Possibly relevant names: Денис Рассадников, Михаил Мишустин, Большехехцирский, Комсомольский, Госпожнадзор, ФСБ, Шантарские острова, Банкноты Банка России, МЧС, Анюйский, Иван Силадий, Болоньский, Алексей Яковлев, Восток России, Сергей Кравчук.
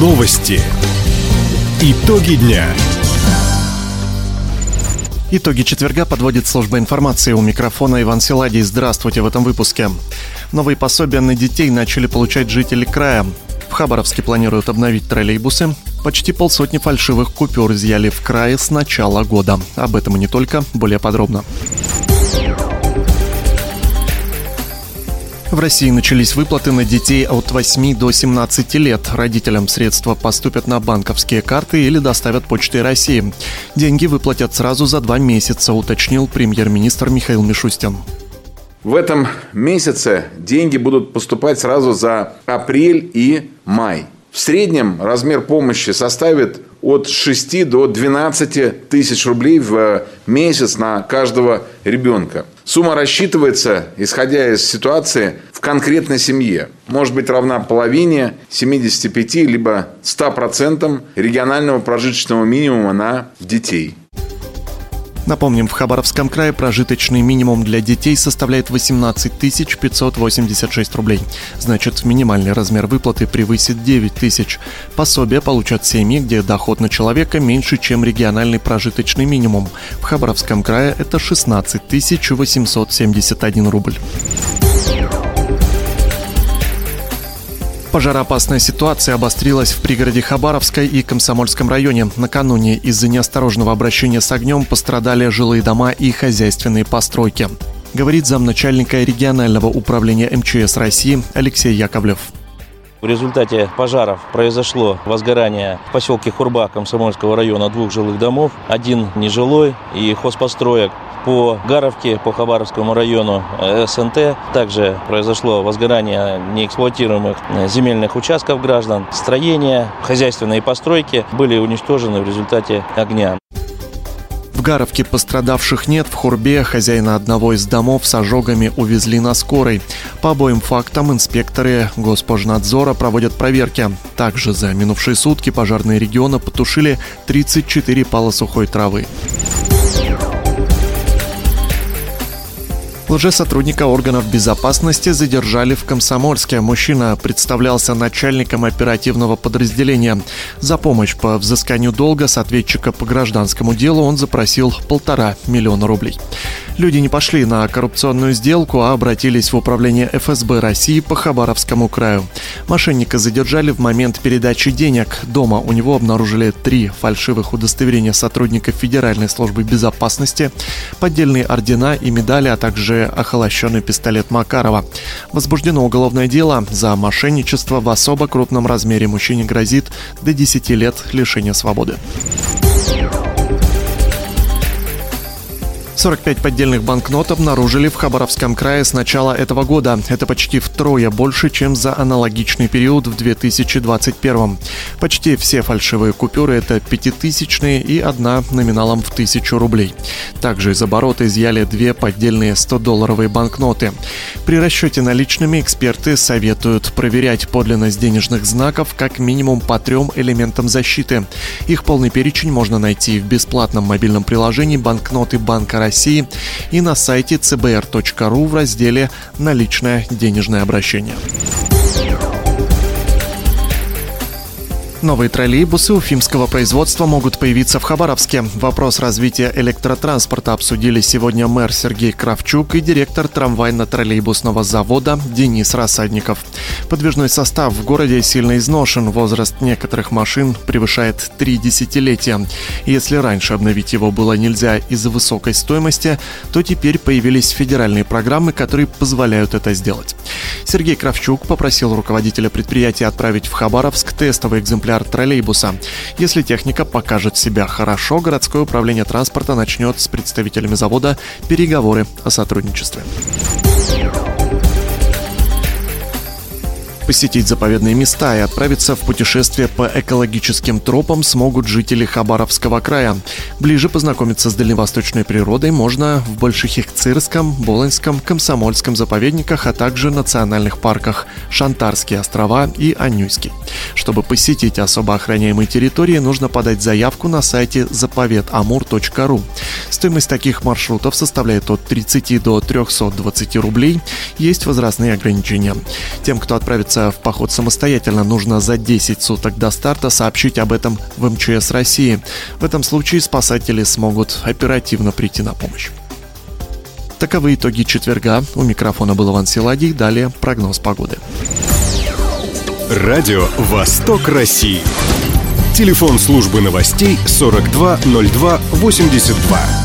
Новости. Итоги дня. Итоги четверга подводит служба информации. У микрофона Иван Силадий. Здравствуйте в этом выпуске. Новые пособия на детей начали получать жители края. В Хабаровске планируют обновить троллейбусы. Почти полсотни фальшивых купюр изъяли в крае с начала года. Об этом и не только, более подробно. В России начались выплаты на детей от 8 до 17 лет. Родителям средства поступят на банковские карты или доставят почтой России. Деньги выплатят сразу за 2 месяца, уточнил премьер-министр Михаил Мишустин. В этом месяце деньги будут поступать сразу за апрель и май. В среднем размер помощи составит от 6 до 12 тысяч рублей в месяц на каждого ребенка. Сумма рассчитывается, исходя из ситуации, в конкретной семье. Может быть равна половине, 75, либо 100% регионального прожиточного минимума на детей. Напомним, в Хабаровском крае прожиточный минимум для детей составляет 18 586 рублей. Значит, минимальный размер выплаты превысит 9 тысяч. Пособие получат семьи, где доход на человека меньше, чем региональный прожиточный минимум. В Хабаровском крае это 16 871 рубль. Пожароопасная ситуация обострилась в пригороде Хабаровска и Комсомольском районе. Накануне из-за неосторожного обращения с огнем пострадали жилые дома и хозяйственные постройки, говорит замначальника регионального управления МЧС России Алексей Яковлев. В результате пожаров произошло возгорание в поселке Хурба Комсомольского района 2 жилых домов, 1 нежилой и хозпостроек. По Гаровке, по Хабаровскому району СНТ также произошло возгорание неэксплуатируемых земельных участков граждан. Строения, хозяйственные постройки были уничтожены в результате огня. В Гаровке пострадавших нет, в Хурбе хозяина одного из домов с ожогами увезли на скорой. По обоим фактам инспекторы Госпожнадзора проводят проверки. Также за минувшие сутки пожарные региона потушили 34 пала сухой травы. Лжесотрудника органов безопасности задержали в Комсомольске. Мужчина представлялся начальником оперативного подразделения. За помощь по взысканию долга с ответчика по гражданскому делу он запросил 1,5 миллиона рублей. Люди не пошли на коррупционную сделку, а обратились в управление ФСБ России по Хабаровскому краю. Мошенника задержали в момент передачи денег. Дома у него обнаружили 3 фальшивых удостоверения сотрудников Федеральной службы безопасности, поддельные ордена и медали, а также охолощенный пистолет Макарова. Возбуждено уголовное дело за мошенничество в особо крупном размере. Мужчине грозит до 10 лет лишения свободы. 45 поддельных банкнот обнаружили в Хабаровском крае с начала этого года. Это почти втрое больше, чем за аналогичный период в 2021. Почти все фальшивые купюры – это 5-тысячные и 1 номиналом в 1000 рублей. Также из оборота изъяли 2 поддельные 100-долларовые банкноты. При расчете наличными эксперты советуют проверять подлинность денежных знаков как минимум по 3 элементам защиты. Их полный перечень можно найти в бесплатном мобильном приложении «Банкноты Банка России» и на сайте cbr.ru в разделе «Наличное денежное обращение». Новые троллейбусы уфимского производства могут появиться в Хабаровске. Вопрос развития электротранспорта обсудили сегодня мэр Сергей Кравчук и директор трамвайно-троллейбусного завода Денис Рассадников. Подвижной состав в городе сильно изношен. Возраст некоторых машин превышает 3 десятилетия. Если раньше обновить его было нельзя из-за высокой стоимости, то теперь появились федеральные программы, которые позволяют это сделать. Сергей Кравчук попросил руководителя предприятия отправить в Хабаровск тестовый экземпляр троллейбуса. Если техника покажет себя хорошо, городское управление транспорта начнет с представителями завода переговоры о сотрудничестве. Посетить заповедные места и отправиться в путешествие по экологическим тропам смогут жители Хабаровского края. Ближе познакомиться с дальневосточной природой можно в Большехехцирском, Болоньском, Комсомольском заповедниках, а также национальных парках Шантарские острова и Анюйский. Чтобы посетить особо охраняемые территории, нужно подать заявку на сайте заповедамур.ру. Стоимость таких маршрутов составляет от 30 до 320 рублей. Есть возрастные ограничения. Тем, кто отправится в поход самостоятельно, нужно за 10 суток до старта сообщить об этом в МЧС России. В этом случае спасатели смогут оперативно прийти на помощь. Таковы итоги четверга. У микрофона был Иван Силадий. Далее прогноз погоды. Радио «Восток России». Телефон службы новостей 420282.